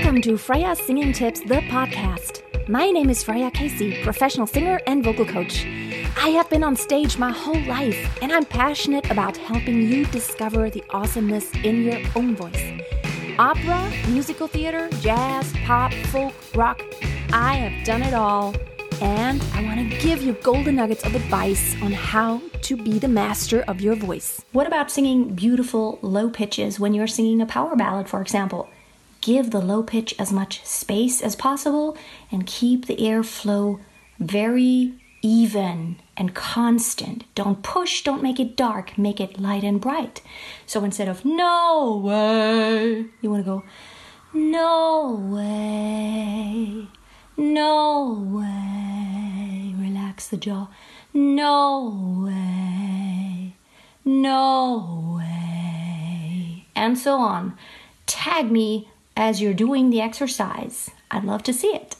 Welcome to Freya Singing Tips, the podcast. My name is Freya Casey, professional singer and vocal coach. I have been on stage my whole life, and I'm passionate about helping you discover the awesomeness in your own voice. Opera, musical theater, jazz, pop, folk, rock, I have done it all. And I want to give you golden nuggets of advice on how to be the master of your voice. What about singing beautiful low pitches when you're singing a power ballad, for example? Give the low pitch as much space as possible and keep the airflow very even and constant. Don't push, don't make it dark, make it light and bright. So instead of no way, you want to go no way, no way. Relax the jaw. No way, no way, and so on. Tag me as you're doing the exercise. I'd love to see it.